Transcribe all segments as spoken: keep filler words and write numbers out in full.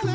You're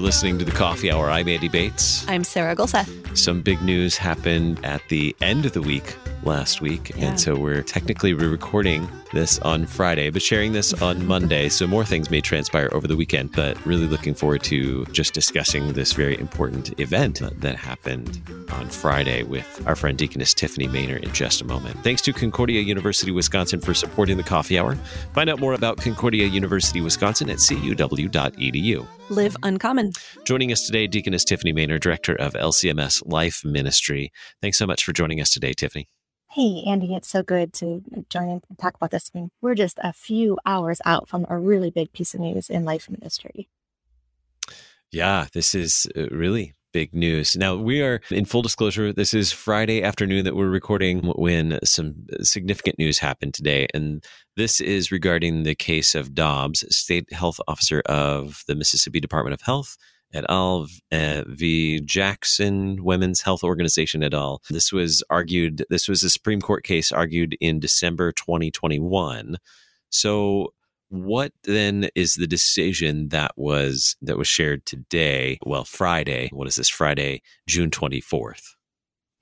listening to The Coffee Hour. I'm Andy Bates. I'm Sarah Gulseth. Some big news happened at the end of the week last week. Yeah. And so we're technically re-recording this on Friday, but sharing this on Monday. So more things may transpire over the weekend, but really looking forward to just discussing this very important event that happened on Friday with our friend Deaconess Tiffany Maynor in just a moment. Thanks to Concordia University, Wisconsin for supporting the Coffee Hour. Find out more about Concordia University, Wisconsin at c u w dot e d u. Live uncommon. Joining us today, Deaconess Tiffany Maynor, Director of L C M S Life Ministry. Thanks so much for joining us today, Tiffany. Hey, Andy, it's so good to join and talk about this. I mean, we're just a few hours out from a really big piece of news in life ministry. Yeah, this is really big news. Now, we are, in full disclosure, this is Friday afternoon that we're recording when some significant news happened today. And this is regarding the case of Dobbs, State Health Officer of the Mississippi Department of Health, et al. v. Jackson Women's Health Organization et al. This was argued, this was a Supreme Court case argued in December twenty twenty-one. So what then is the decision that was that was shared today? Well, Friday, what is this? Friday, June twenty-fourth.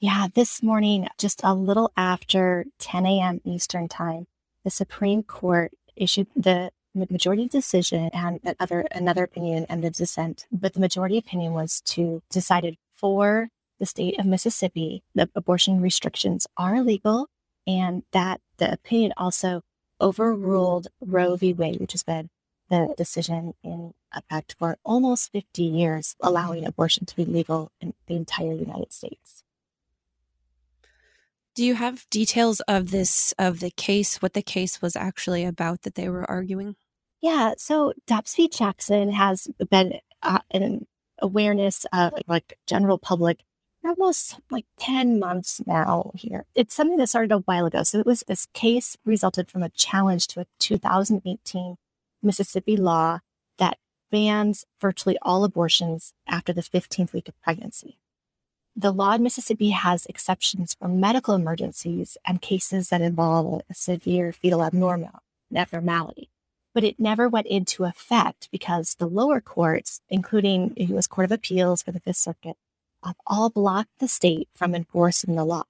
Yeah, this morning, just a little after ten a.m. Eastern time, the Supreme Court issued the majority decision and other another opinion and the dissent, but the majority opinion was to decided for the state of Mississippi that abortion restrictions are legal, and that the opinion also overruled Roe v. Wade, which has been the decision in effect for almost fifty years, allowing abortion to be legal in the entire United States. Do you have details of this, of the case, what the case was actually about that they were arguing? Yeah, so Dobbs v. Jackson has been uh, an awareness of like general public for almost like ten months now here. It's something that started a while ago. So it was this case resulted from a challenge to a two thousand eighteen Mississippi law that bans virtually all abortions after the fifteenth week of pregnancy. The law in Mississippi has exceptions for medical emergencies and cases that involve a severe fetal abnormality, but it never went into effect because the lower courts, including the U S Court of Appeals for the Fifth Circuit, have all blocked the state from enforcing the law.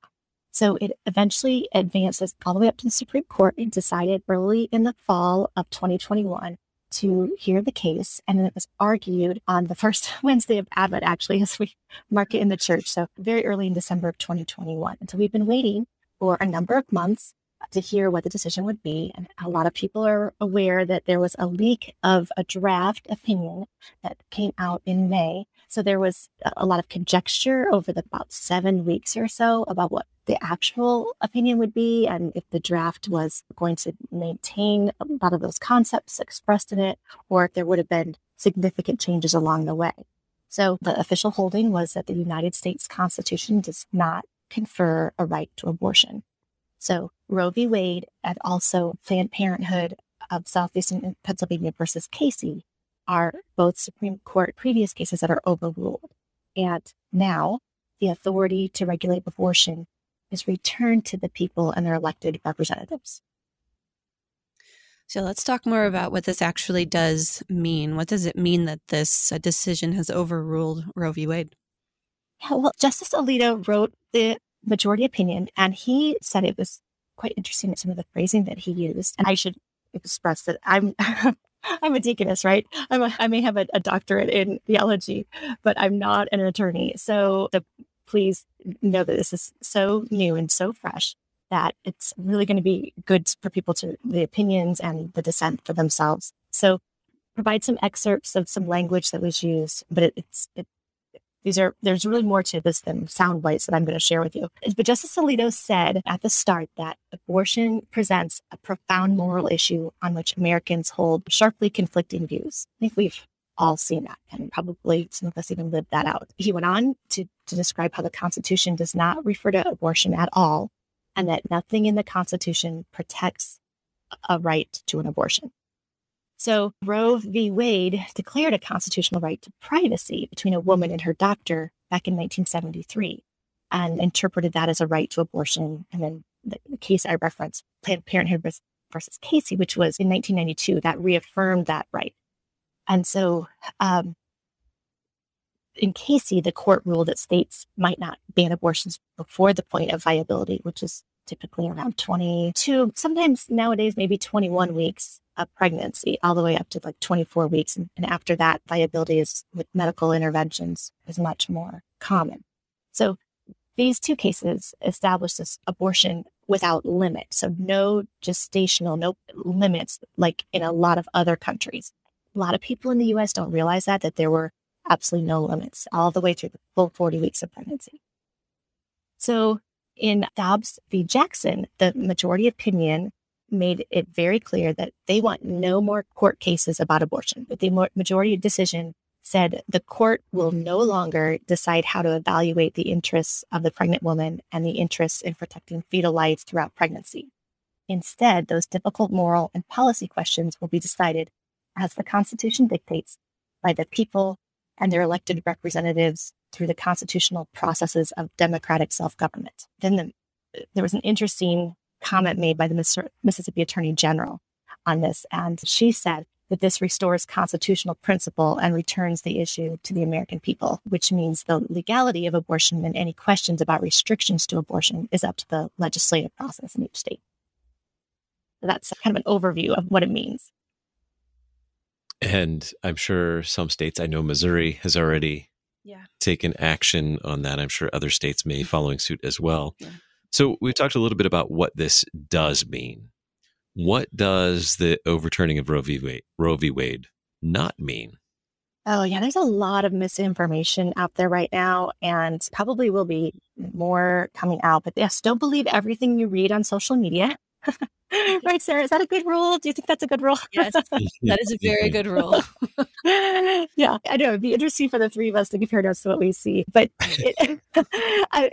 So it eventually advances all the way up to the Supreme Court and decided early in the fall of twenty twenty-one to hear the case, and it was argued on the first Wednesday of Advent, actually, as we mark it in the church, so very early in December of twenty twenty-one. And so we've been waiting for a number of months to hear what the decision would be, and a lot of people are aware that there was a leak of a draft opinion that came out in May, so there was a lot of conjecture over the about seven weeks or so about what the actual opinion would be and if the draft was going to maintain a lot of those concepts expressed in it, or if there would have been significant changes along the way. So the official holding was that the United States Constitution does not confer a right to abortion. So Roe v. Wade and also Planned Parenthood of Southeastern Pennsylvania versus Casey are both Supreme Court previous cases that are overruled. And now the authority to regulate abortion is returned to the people and their elected representatives. So let's talk more about what this actually does mean. What does it mean that this decision has overruled Roe v. Wade? Yeah, well, Justice Alito wrote the majority opinion, and he said it was quite interesting at some of the phrasing that he used. And I should express that I'm I'm a deaconess, right? I'm a, I may have a, a doctorate in theology, but I'm not an attorney. So the please know that this is so new and so fresh that it's really going to be good for people to the opinions and the dissent for themselves. So provide some excerpts of some language that was used, but it, it's, it, these are, there's really more to this than sound bites that I'm going to share with you. But Justice Alito said at the start that abortion presents a profound moral issue on which Americans hold sharply conflicting views. I think we've all seen that, and probably some of us even lived that out. He went on to, to describe how the Constitution does not refer to abortion at all, and that nothing in the Constitution protects a right to an abortion. So Roe v. Wade declared a constitutional right to privacy between a woman and her doctor back in nineteen seventy-three. and interpreted that as a right to abortion. And then the, the case I referenced, Planned Parenthood versus Casey, which was in nineteen ninety-two, that reaffirmed that right. And so um, in Casey, the court ruled that states might not ban abortions before the point of viability, which is typically around twenty-two, sometimes nowadays, maybe twenty-one weeks of pregnancy, all the way up to like twenty-four weeks. And, and after that, viability is with medical interventions is much more common. So these two cases establish this abortion without limit. So no gestational, no limits like in a lot of other countries. A lot of people in the U S don't realize that, that there were absolutely no limits all the way through the full forty weeks of pregnancy. So in Dobbs v. Jackson, the majority opinion made it very clear that they want no more court cases about abortion. But the majority decision said the court will no longer decide how to evaluate the interests of the pregnant woman and the interests in protecting fetal life throughout pregnancy. Instead, those difficult moral and policy questions will be decided, as the Constitution dictates, by the people and their elected representatives through the constitutional processes of democratic self-government. Then the, there was an interesting comment made by the Mississippi Attorney General on this, and she said that this restores constitutional principle and returns the issue to the American people, which means the legality of abortion and any questions about restrictions to abortion is up to the legislative process in each state. So that's kind of an overview of what it means. And I'm sure some states, I know Missouri has already yeah. taken action on that. I'm sure other states may be following suit as well. Yeah. So we talked a little bit about what this does mean. What does the overturning of Roe v. Wade, Roe v. Wade not mean? Oh, yeah, there's a lot of misinformation out there right now, and probably will be more coming out. But yes, don't believe everything you read on social media. Right, Sarah? Is that a good rule? Do you think that's a good rule? Yes, that is a very good rule. Yeah, I know. It'd be interesting for the three of us to compare notes to what we see. But it, I,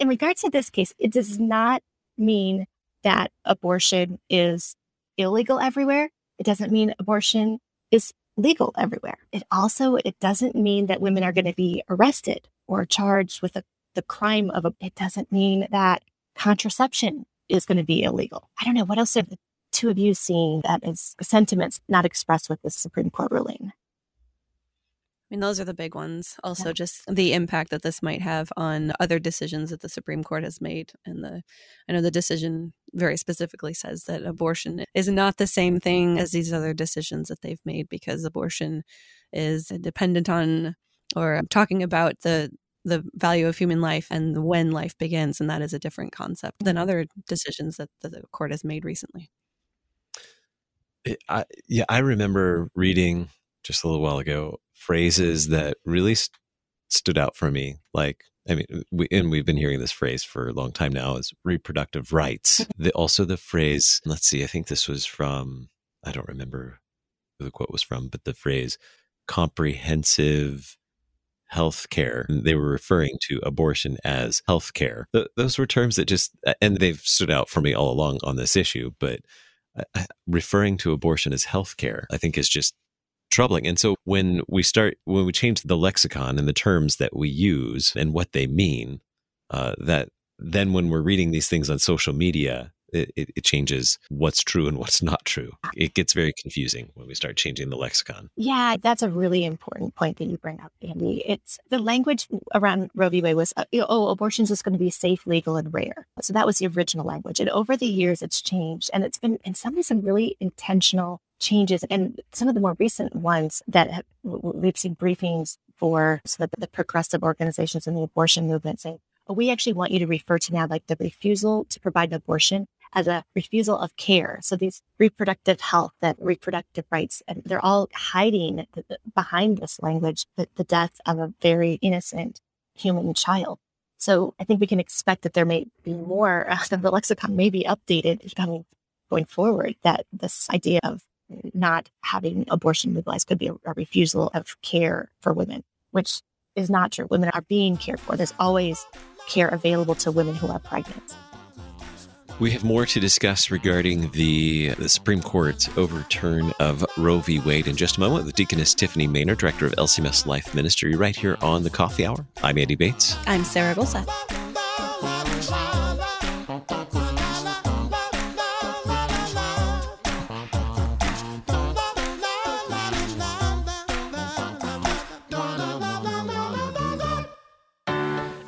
in regards to this case, it does not mean that abortion is illegal everywhere. It doesn't mean abortion is legal everywhere. It also, it doesn't mean that women are going to be arrested or charged with a, the crime of, a, it doesn't mean that contraception is going to be illegal. I don't know. What else are the two of you seeing that is sentiments not expressed with the Supreme Court ruling? I mean, those are the big ones. Also, yeah. just the impact that this might have on other decisions that the Supreme Court has made. And the, I know the decision very specifically says that abortion is not the same thing as these other decisions that they've made, because abortion is dependent on, or talking about the the value of human life and when life begins. And that is a different concept than other decisions that the court has made recently. I, yeah, I remember reading just a little while ago phrases that really st- stood out for me. Like, I mean, we, and we've been hearing this phrase for a long time now, is reproductive rights. The, also the phrase, let's see, I think this was from, I don't remember who the quote was from, but the phrase comprehensive healthcare. They were referring to abortion as healthcare. Th- those were terms that just, and they've stood out for me all along on this issue, but uh, referring to abortion as healthcare, I think is just troubling. And so when we start, when we change the lexicon and the terms that we use and what they mean, uh, that then when we're reading these things on social media, it, it, it changes what's true and what's not true. It gets very confusing when we start changing the lexicon. Yeah, that's a really important point that you bring up, Andy. It's the language around Roe v. Wade was, uh, oh, abortion's just going to be safe, legal, and rare. So that was the original language. And over the years, it's changed. And it's been, in some ways, some really intentional changes. And some of the more recent ones that have, we've seen briefings for, so that the progressive organizations in the abortion movement saying, oh, we actually want you to refer to now like the refusal to provide an abortion as a refusal of care. So these reproductive health, that reproductive rights, and they're all hiding behind this language, the, the death of a very innocent human child. So I think we can expect that there may be more, uh, the lexicon may be updated coming, going forward, that this idea of not having abortion legalized could be a, a refusal of care for women, which is not true. Women are being cared for. There's always care available to women who are pregnant. We have more to discuss regarding the, the Supreme Court's overturn of Roe v. Wade in just a moment with Deaconess Tiffany Maynor, Director of L C M S Life Ministry, right here on The Coffee Hour. I'm Andy Bates. I'm Sarah Gulseth.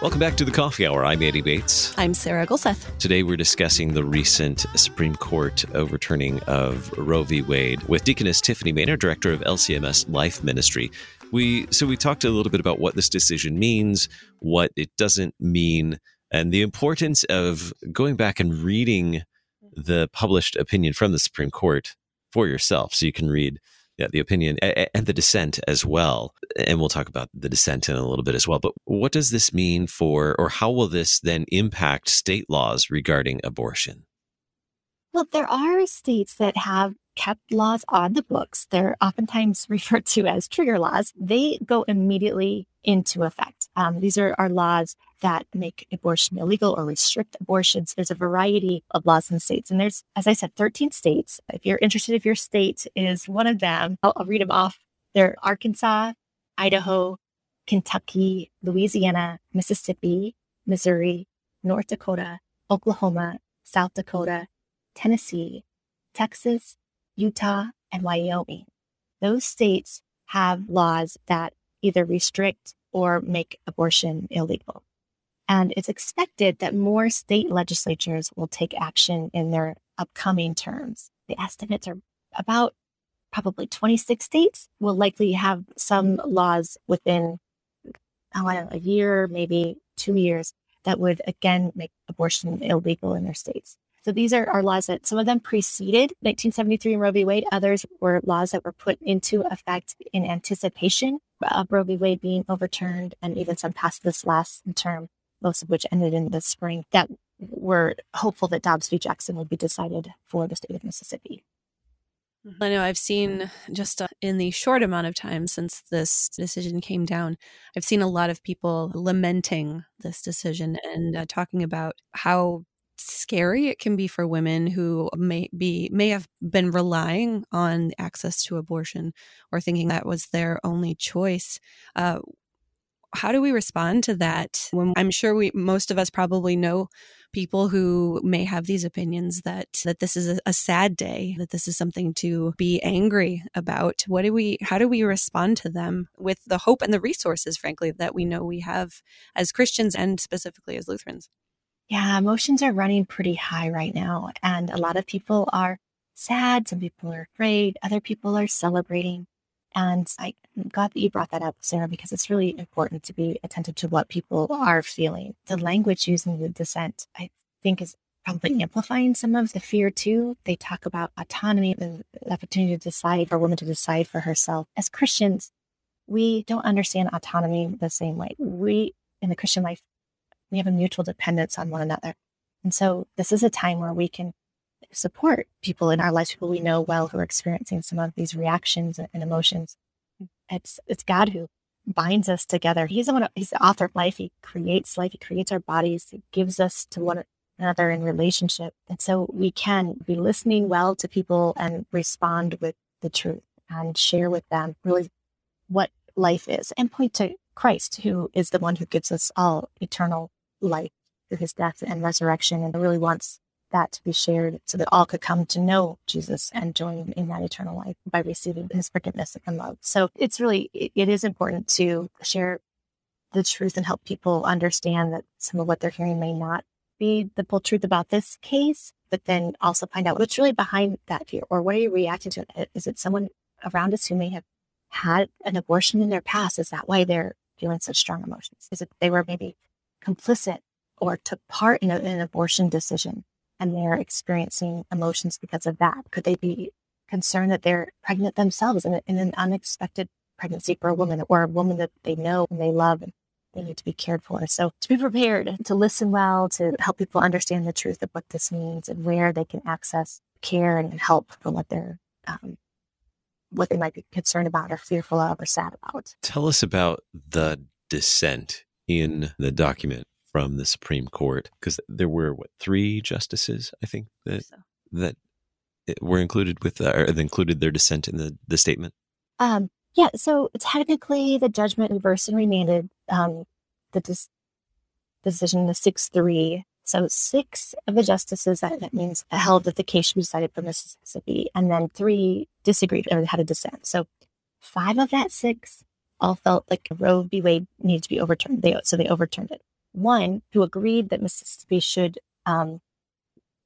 Welcome back to the Coffee Hour. I'm Andy Bates. I'm Sarah Gulseth. Today we're discussing the recent Supreme Court overturning of Roe v. Wade with Deaconess Tiffany Maynor, Director of L C M S Life Ministry. We So we talked a little bit about what this decision means, what it doesn't mean, and the importance of going back and reading the published opinion from the Supreme Court for yourself so you can read yeah, the opinion and the dissent as well. And we'll talk about the dissent in a little bit as well. But what does this mean for, or how will this then impact state laws regarding abortion? Well, there are states that have kept laws on the books. They're oftentimes referred to as trigger laws. They go immediately into effect. Um, these are, are laws that make abortion illegal or restrict abortions. There's a variety of laws in states. And there's, as I said, thirteen states. If you're interested, if your state is one of them, I'll, I'll read them off. They're Arkansas, Idaho, Kentucky, Louisiana, Mississippi, Missouri, North Dakota, Oklahoma, South Dakota, Tennessee, Texas, Utah, and Wyoming. Those states have laws that either restrict or make abortion illegal. And it's expected that more state legislatures will take action in their upcoming terms. The estimates are about probably twenty-six states will likely have some laws within oh, I don't know, a year, maybe two years, that would, again, make abortion illegal in their states. So these are, are laws that some of them preceded nineteen seventy-three and Roe v. Wade. Others were laws that were put into effect in anticipation of Roe v. Wade being overturned, and even some passed this last term, most of which ended in the spring, that were hopeful that Dobbs v. Jackson would be decided for the state of Mississippi. I know I've seen, just in the short amount of time since this decision came down, I've seen a lot of people lamenting this decision and uh, talking about how scary it can be for women who may be may have been relying on access to abortion or thinking that was their only choice. Uh, how do we respond to that? When I'm sure we most of us probably know people who may have these opinions that that this is a, a sad day, that this is something to be angry about. What do we? How do we respond to them with the hope and the resources, frankly, that we know we have as Christians and specifically as Lutherans? Yeah, emotions are running pretty high right now. And a lot of people are sad. Some people are afraid. Other people are celebrating. And I'm glad that you brought that up, Sarah, because it's really important to be attentive to what people are feeling. The language used in the dissent, I think, is probably amplifying some of the fear, too. They talk about autonomy, the opportunity to decide, for a woman to decide for herself. As Christians, we don't understand autonomy the same way. We, in the Christian life, we have a mutual dependence on one another. And so this is a time where we can support people in our lives, people we know well who are experiencing some of these reactions and emotions. It's it's God who binds us together. He's the one, he's the author of life. He creates life. He creates our bodies. He gives us to one another in relationship. And so we can be listening well to people and respond with the truth and share with them really what life is and point to Christ, who is the one who gives us all eternal life through his death and resurrection, and really wants that to be shared so that all could come to know Jesus and join in that eternal life by receiving his forgiveness and love. So it's really, it, it is important to share the truth and help people understand that some of what they're hearing may not be the full truth about this case, but then also find out what's really behind that fear, or what are you reacting to? Is it someone around us who may have had an abortion in their past? Is that why they're feeling such strong emotions? Is it they were maybe complicit or took part in, a, in an abortion decision, and they're experiencing emotions because of that? Could they be concerned that they're pregnant themselves in, a, in an unexpected pregnancy for a woman, or a woman that they know and they love and they need to be cared for? So to be prepared, to listen well, to help people understand the truth of what this means and where they can access care and help from what they're um, what they might be concerned about or fearful of or sad about. Tell us about the dissent in the document from the Supreme Court, because there were, what, three justices, I think, that so. that were included with, uh, or included their dissent in the, the statement? Um, yeah, so technically the judgment reversed and remanded um, the dis- decision, the six three. So six of the justices, that, that means held that the case should be decided for Mississippi, and then three disagreed or had a dissent. So five of that six all felt like Roe v. Wade needed to be overturned. They, so they overturned it. One who agreed that Mississippi should, um,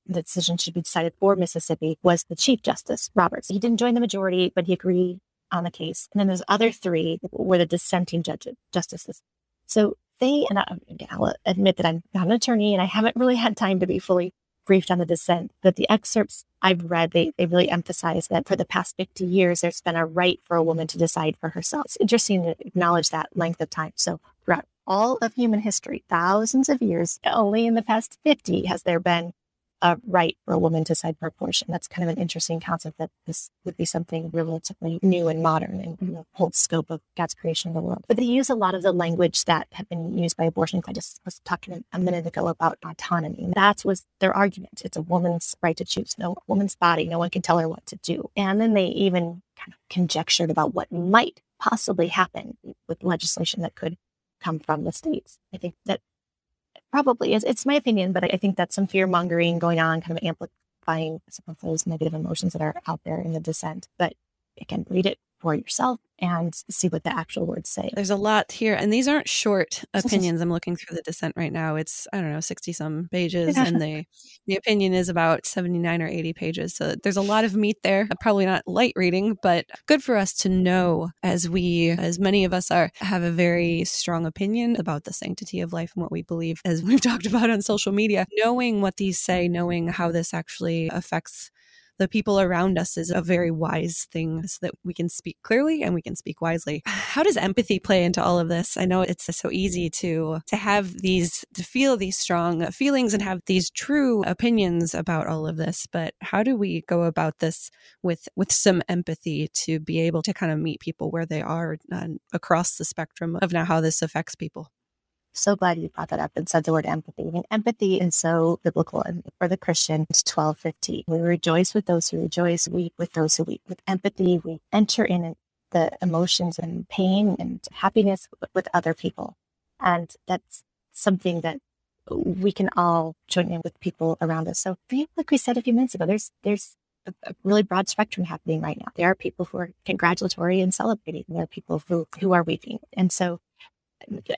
the decision should be decided for Mississippi was the Chief Justice Roberts. He didn't join the majority, but he agreed on the case. And then those other three were the dissenting judges, justices. So they, and I, I'll admit that I'm not an attorney and I haven't really had time to be fully briefed on the dissent, but the excerpts I've read, they, they really emphasize that for the past fifty years, there's been a right for a woman to decide for herself. It's interesting to acknowledge that length of time. So throughout all of human history, thousands of years, only in the past fifty has there been a right for a woman to decide for abortion. That's kind of an interesting concept that this would be something relatively new and modern in the whole scope of God's creation of the world. But they use a lot of the language that have been used by abortion. I just was talking a minute ago about autonomy. That was their argument. It's a woman's right to choose. No woman's body. No one can tell her what to do. And then they even kind of conjectured about what might possibly happen with legislation that could come from the states. I think that probably is. It's my opinion, but I think that's some fear mongering going on, kind of amplifying some of those negative emotions that are out there in the dissent. But you can read it for yourself and see what the actual words say. There's a lot here, and these aren't short opinions. I'm looking through the dissent right now. It's, I don't know, sixty some pages, and the the opinion is about seventy-nine or eighty pages. So there's a lot of meat there. Probably not light reading, but good for us to know as we, as many of us are, have a very strong opinion about the sanctity of life and what we believe, as we've talked about on social media. Knowing what these say, knowing how this actually affects the people around us is a very wise thing, so that we can speak clearly and we can speak wisely. How does empathy play into all of this? I know it's so easy to to have these, to feel these strong feelings and have these true opinions about all of this, but how do we go about this with with some empathy to be able to kind of meet people where they are uh, across the spectrum of now how this affects people? So glad you brought that up and said the word empathy. I mean, empathy is so biblical. And for the Christian, it's twelve fifteen. We rejoice with those who rejoice, weep with those who weep. With empathy, we enter in the emotions and pain and happiness with other people. And that's something that we can all join in with people around us. So like we said a few minutes ago, there's there's a really broad spectrum happening right now. There are people who are congratulatory and celebrating. There are people who, who are weeping. And so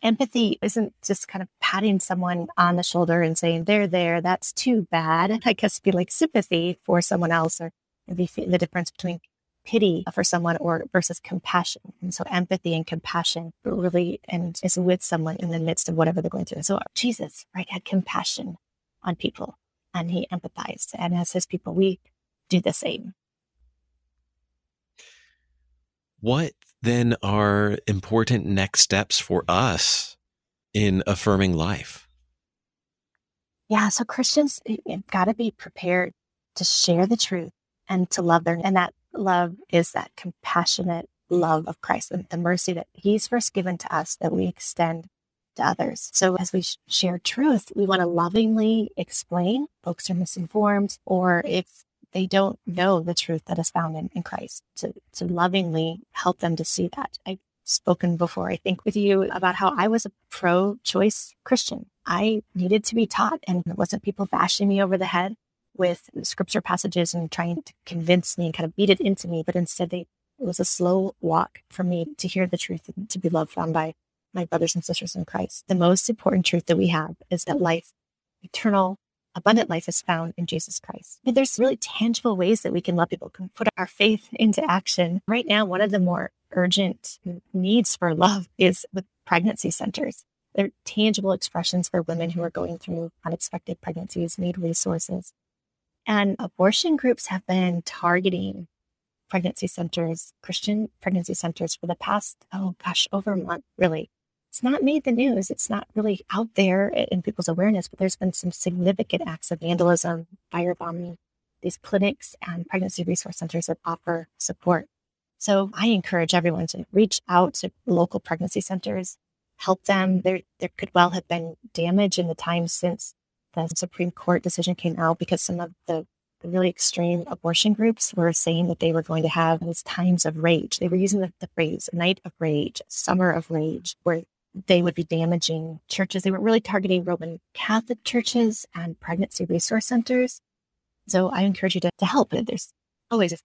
empathy isn't just kind of patting someone on the shoulder and saying, they're there, that's too bad. I guess it'd be like sympathy for someone else, or the, the difference between pity for someone or versus compassion. And so empathy and compassion really and is with someone in the midst of whatever they're going through. So Jesus, right, had compassion on people and he empathized. And as his people, we do the same. What then are important next steps for us in affirming life? Yeah, so Christians have got to be prepared to share the truth and to love their, and that love is that compassionate love of Christ and the mercy that he's first given to us that we extend to others. So as we sh- share truth, we want to lovingly explain folks are misinformed, or if they don't know the truth that is found in, in Christ, to, to lovingly help them to see that. I've spoken before, I think, with you about how I was a pro-choice Christian. I needed to be taught, and it wasn't people bashing me over the head with scripture passages and trying to convince me and kind of beat it into me, but instead they, it was a slow walk for me to hear the truth and to be loved on by my brothers and sisters in Christ. The most important truth that we have is that life, eternal, abundant life is found in Jesus Christ. And there's really tangible ways that we can love people, can put our faith into action. Right now, one of the more urgent needs for love is with pregnancy centers. They're tangible expressions for women who are going through unexpected pregnancies, need resources. And abortion groups have been targeting pregnancy centers, Christian pregnancy centers for the past, oh gosh, over a month, really. It's not made the news. It's not really out there in people's awareness, but there's been some significant acts of vandalism, firebombing, these clinics and pregnancy resource centers that offer support. So I encourage everyone to reach out to local pregnancy centers, help them. There, there could well have been damage in the time since the Supreme Court decision came out, because some of the the really extreme abortion groups were saying that they were going to have these times of rage. They were using the, the phrase night of rage, summer of rage, where they would be damaging churches. They were really targeting Roman Catholic churches and pregnancy resource centers. So I encourage you to, to help. There's always, if,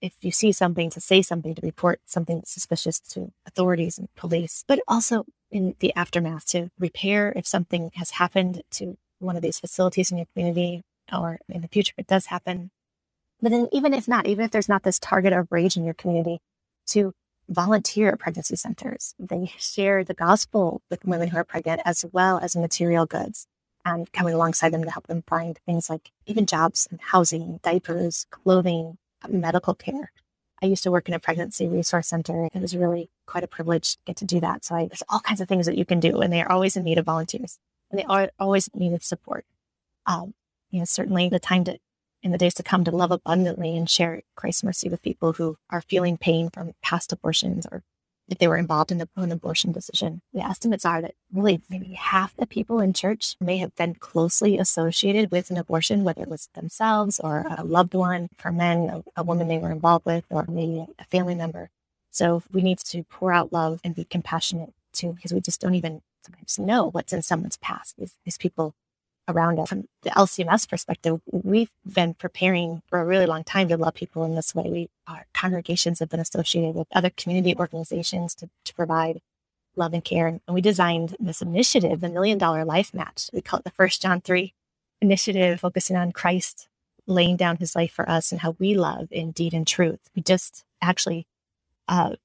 if you see something, to say something, to report something suspicious to authorities and police, but also in the aftermath to repair if something has happened to one of these facilities in your community, or in the future, it does happen. But then even if not, even if there's not this target of rage in your community, to volunteer at pregnancy centers. They share the gospel with women who are pregnant, as well as material goods, and coming alongside them to help them find things like even jobs and housing, diapers, clothing, medical care. I used to work in a pregnancy resource center. It was really quite a privilege to get to do that. So I, there's all kinds of things that you can do, and they are always in need of volunteers, and they are always in need of support. Um, You know, certainly the time to, in the days to come, to love abundantly and share Christ's mercy with people who are feeling pain from past abortions, or if they were involved in the, an abortion decision. The estimates are that really maybe half the people in church may have been closely associated with an abortion, whether it was themselves or a loved one, for men, a, a woman they were involved with, or maybe a family member. So we need to pour out love and be compassionate too, because we just don't even sometimes know what's in someone's past. These, these people around us. From the L C M S perspective, we've been preparing for a really long time to love people in this way. We, our congregations have been associated with other community organizations to, to provide love and care. And we designed this initiative, the Million Dollar Life Match. We call it the First John three initiative, focusing on Christ laying down his life for us and how we love in deed and truth. We just actually uh,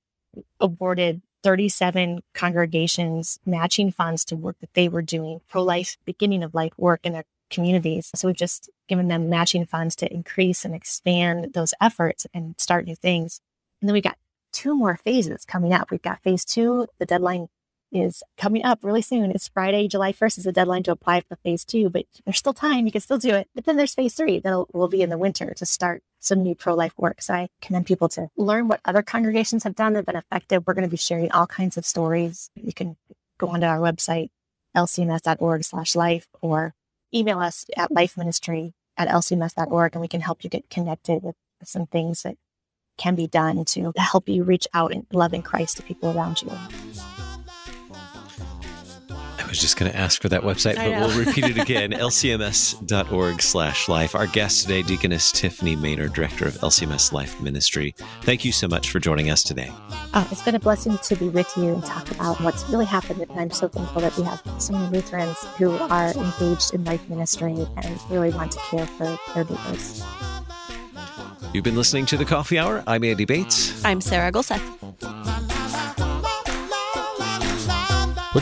awarded thirty-seven congregations matching funds to work that they were doing, pro-life, beginning of life work in their communities. So we've just given them matching funds to increase and expand those efforts and start new things. And then we got two more phases coming up. We've got phase two. The deadline is coming up really soon. It's Friday, July first is the deadline to apply for phase two, but there's still time. You can still do it. But then there's phase three that will be in the winter to start some new pro-life work. So I commend people to learn what other congregations have done that have been effective. We're going to be sharing all kinds of stories. You can go onto our website, L C M S dot org slash life, or email us at lifeministry at L C M S dot org, and we can help you get connected with some things that can be done to help you reach out and love in Christ to people around you. I was just going to ask for that website, but we'll repeat it again, L C M S dot org slash life. Our guest today, Deaconess Tiffany Maynor, Director of L C M S Life Ministry. Thank you so much for joining us today. Oh, it's been a blessing to be with you and talk about what's really happened. And I'm so thankful that we have so many Lutherans who are engaged in life ministry and really want to care for their neighbors. You've been listening to The Coffee Hour. I'm Andy Bates. I'm Sarah Gulseth. The